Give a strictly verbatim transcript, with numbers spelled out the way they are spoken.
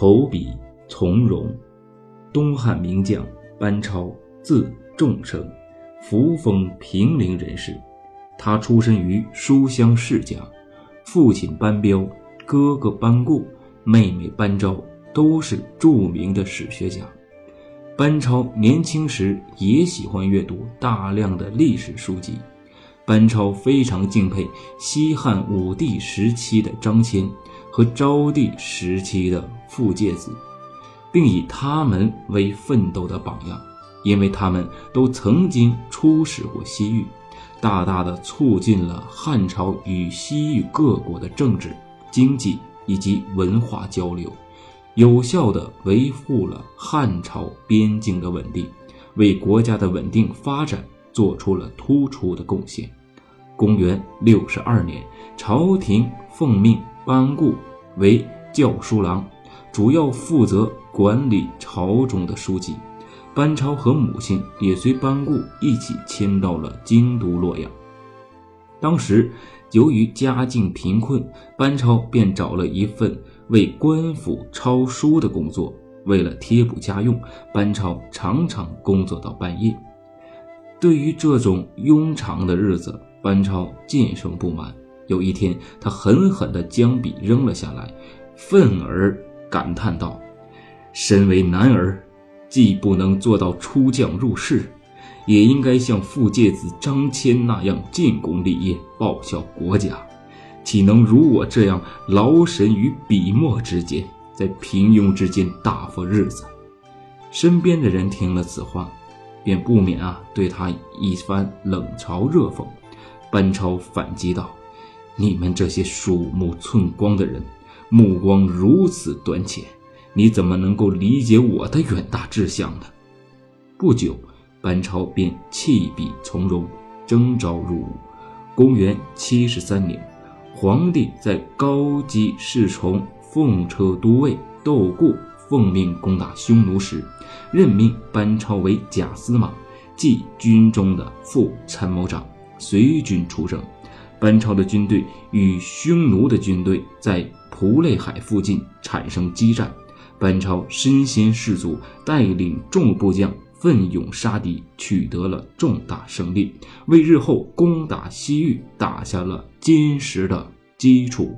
投笔从戎。东汉名将班超，字仲升，扶风平陵人士。他出身于书香世家，父亲班彪、哥哥班固、妹妹班昭都是著名的史学家。班超年轻时也喜欢阅读大量的历史书籍。班超非常敬佩西汉武帝时期的张骞和昭帝时期的傅介子，并以他们为奋斗的榜样，因为他们都曾经出使过西域，大大的促进了汉朝与西域各国的政治、经济以及文化交流，有效地维护了汉朝边境的稳定，为国家的稳定发展做出了突出的贡献。公元六十二年，朝廷奉命班固为校书郎，主要负责管理朝中的书籍。班超和母亲也随班固一起迁到了京都洛阳。当时由于家境贫困，班超便找了一份为官府抄书的工作。为了贴补家用，班超常常工作到半夜。对于这种庸常的日子，班超渐生不满。有一天，他狠狠地将笔扔了下来，愤而感叹道：身为男儿，既不能做到出将入室，也应该像傅介子、张骞那样建功立业，报效国家，岂能如我这样劳神于笔墨之间，在平庸之间大富日子？身边的人听了此话，便不免啊对他一番冷嘲热讽。班超反击道：你们这些鼠目寸光的人，目光如此短浅，你怎么能够理解我的远大志向呢？不久，班超便弃笔从戎，征召入伍。公元七十三年，皇帝在高稽侍从奉车都尉窦固奉命攻打匈奴时，任命班超为假司马，即军中的副参谋长，随军出征。班超的军队与匈奴的军队在蒲类海附近产生激战，班超身先士卒，带领众部将奋勇杀敌，取得了重大胜利，为日后攻打西域打下了坚实的基础。